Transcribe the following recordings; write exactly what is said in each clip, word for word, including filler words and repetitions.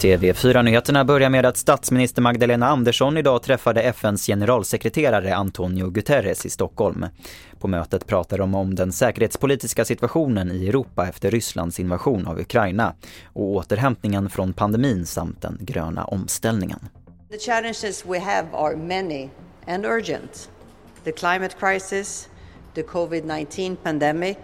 T V fyra-nyheterna börjar med att statsminister Magdalena Andersson idag träffade F N:s generalsekreterare Antonio Guterres i Stockholm. På mötet pratar de om den säkerhetspolitiska situationen i Europa efter Rysslands invasion av Ukraina och återhämtningen från pandemin samt den gröna omställningen. The challenges we have are many and urgent. The climate crisis, the covid nineteen pandemic,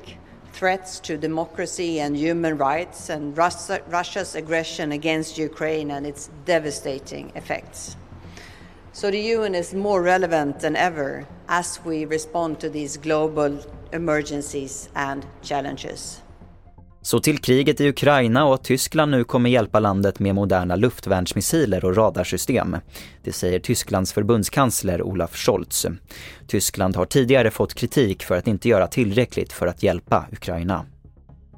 threats to democracy and human rights and Russia, Russia's aggression against Ukraine and its devastating effects. So the U N is more relevant than ever as we respond to these global emergencies and challenges. Så till kriget i Ukraina och att Tyskland nu kommer hjälpa landet med moderna luftvärnsmissiler och radarsystem. Det säger Tysklands förbundskansler Olaf Scholz. Tyskland har tidigare fått kritik för att inte göra tillräckligt för att hjälpa Ukraina.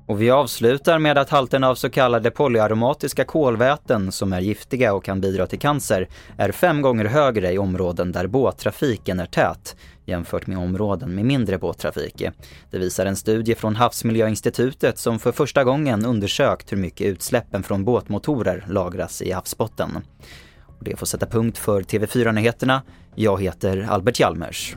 Och vi avslutar med att halten av så kallade polyaromatiska kolväten som är giftiga och kan bidra till cancer är fem gånger högre i områden där båttrafiken är tät jämfört med områden med mindre båttrafik. Det visar en studie från Havsmiljöinstitutet som för första gången undersökt hur mycket utsläppen från båtmotorer lagras i havsbotten. Och det får sätta punkt för T V fyra-nyheterna. Jag heter Albert Jalmers.